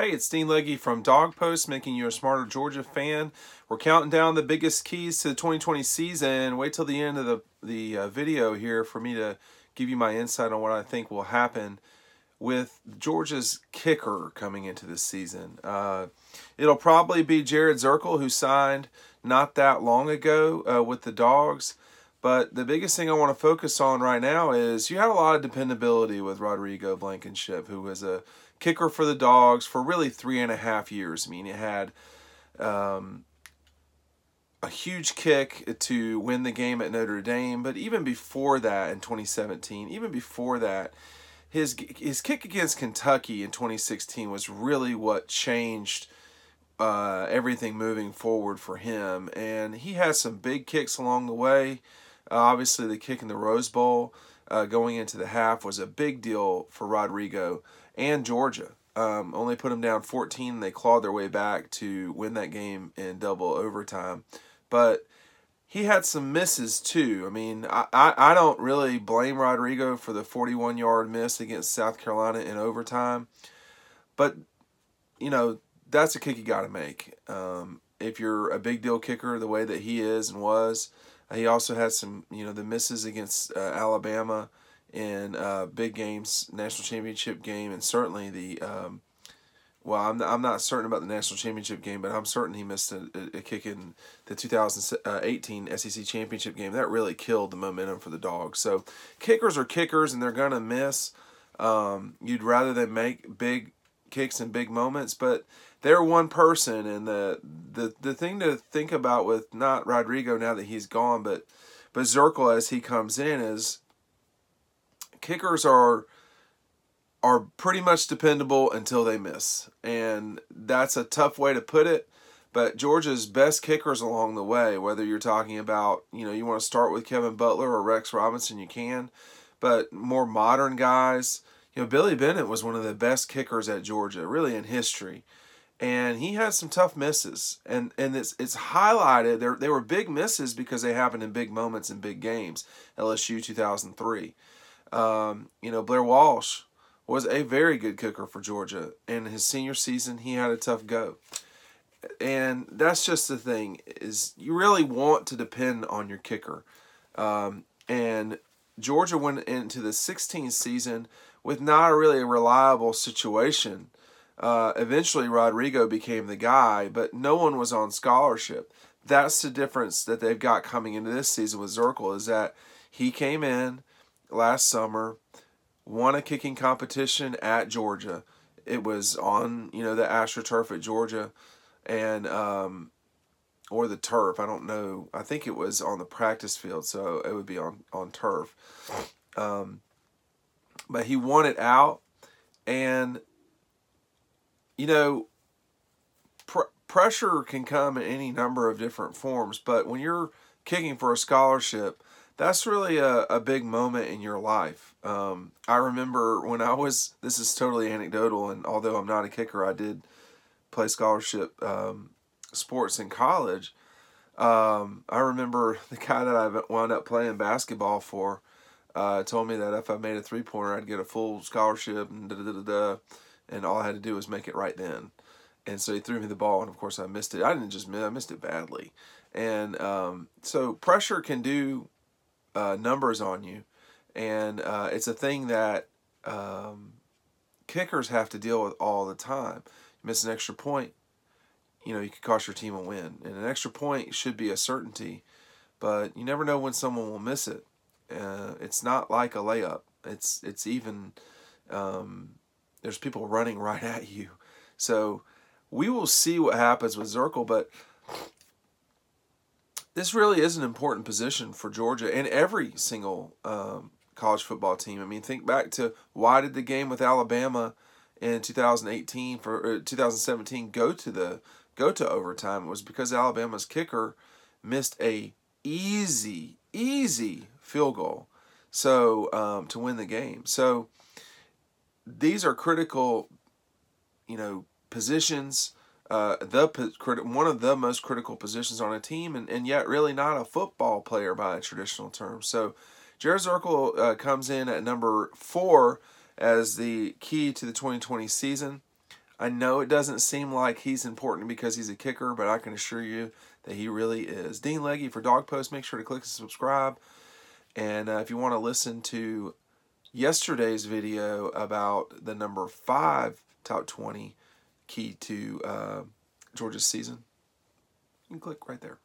Hey, it's Dean Legge from Dog Post, making you a smarter Georgia fan. We're counting down the biggest keys to the 2020 season. Wait till the end of the video here for me to give you my insight on what I think will happen with Georgia's kicker coming into this season. It'll probably be Jared Zirkle, who signed not that long ago with the Dogs. But the biggest thing I want to focus on right now is you had a lot of dependability with Rodrigo Blankenship, who was a kicker for the Dogs for really 3.5 years. I mean, it had a huge kick to win the game at Notre Dame. But even before that in 2017, even before that, his kick against Kentucky in 2016 was really what changed everything moving forward for him. And he had some big kicks along the way. Obviously, the kick in the Rose Bowl going into the half was a big deal for Rodrigo and Georgia. Only put them down 14. They clawed their way back to win that game in double overtime. But he had some misses too. I mean, I don't really blame Rodrigo for the 41-yard miss against South Carolina in overtime. But, you know, that's a kick you got to make. If you're a big deal kicker the way that he is and was. He also had some, you know, the misses against Alabama in big games, national championship game, and certainly the, I'm not certain about the national championship game, but I'm certain he missed a kick in the 2018 SEC championship game. That really killed the momentum for the Dogs. So kickers are kickers, and they're going to miss. You'd rather them make big kicks and big moments, but they're one person, and the thing to think about with not Rodrigo now that he's gone, but Zirkle as he comes in is kickers are pretty much dependable until they miss, and that's a tough way to put it. But Georgia's best kickers along the way, whether you're talking about, you know, you want to start with Kevin Butler or Rex Robinson, you can, but more modern guys. You know, Billy Bennett was one of the best kickers at Georgia, really in history, and he had some tough misses. And it's highlighted. They were big misses because they happened in big moments in big games. LSU 2003. You know, Blair Walsh was a very good kicker for Georgia, and his senior season he had a tough go. And that's just the thing, is you really want to depend on your kicker. And Georgia went into the 16th season with not really a reliable situation. Eventually, Rodrigo became the guy, but no one was on scholarship. That's the difference that they've got coming into this season with Zirkle, is that he came in last summer, won a kicking competition at Georgia. It was on, you know, the AstroTurf at Georgia, and or the turf. I don't know. I think it was on the practice field, so it would be on turf. But he won it out, and, you know, pressure can come in any number of different forms. But when you're kicking for a scholarship, that's really a big moment in your life. I remember when I was, this is totally anecdotal, and although I'm not a kicker, I did play scholarship sports in college. I remember the guy that I wound up playing basketball for told me that if I made a three-pointer, I'd get a full scholarship, and and all I had to do was make it right then. And so he threw me the ball, and of course I missed it. I didn't just miss; I missed it badly. And so pressure can do numbers on you, and it's a thing that kickers have to deal with all the time. You miss an extra point, you know, you could cost your team a win, and an extra point should be a certainty, but you never know when someone will miss it. It's not like a layup. It's even, there's people running right at you. So we will see what happens with Zirkle, but this really is an important position for Georgia and every single college football team. I mean, think back to why did the game with Alabama in 2017 go to overtime? It was because Alabama's kicker missed a easy field goal, so to win the game. So these are critical, you know, positions, one of the most critical positions on a team, and yet really not a football player by a traditional term. So Jared Zirkle comes in at number 4 as the key to the 2020 season. I know it doesn't seem like he's important because he's a kicker, but I can assure you that he really is. Dean Legge for Dog Post. Make sure to click subscribe. And if you want to listen to yesterday's video about the number 5 top 20 key to Georgia's season, you can click right there.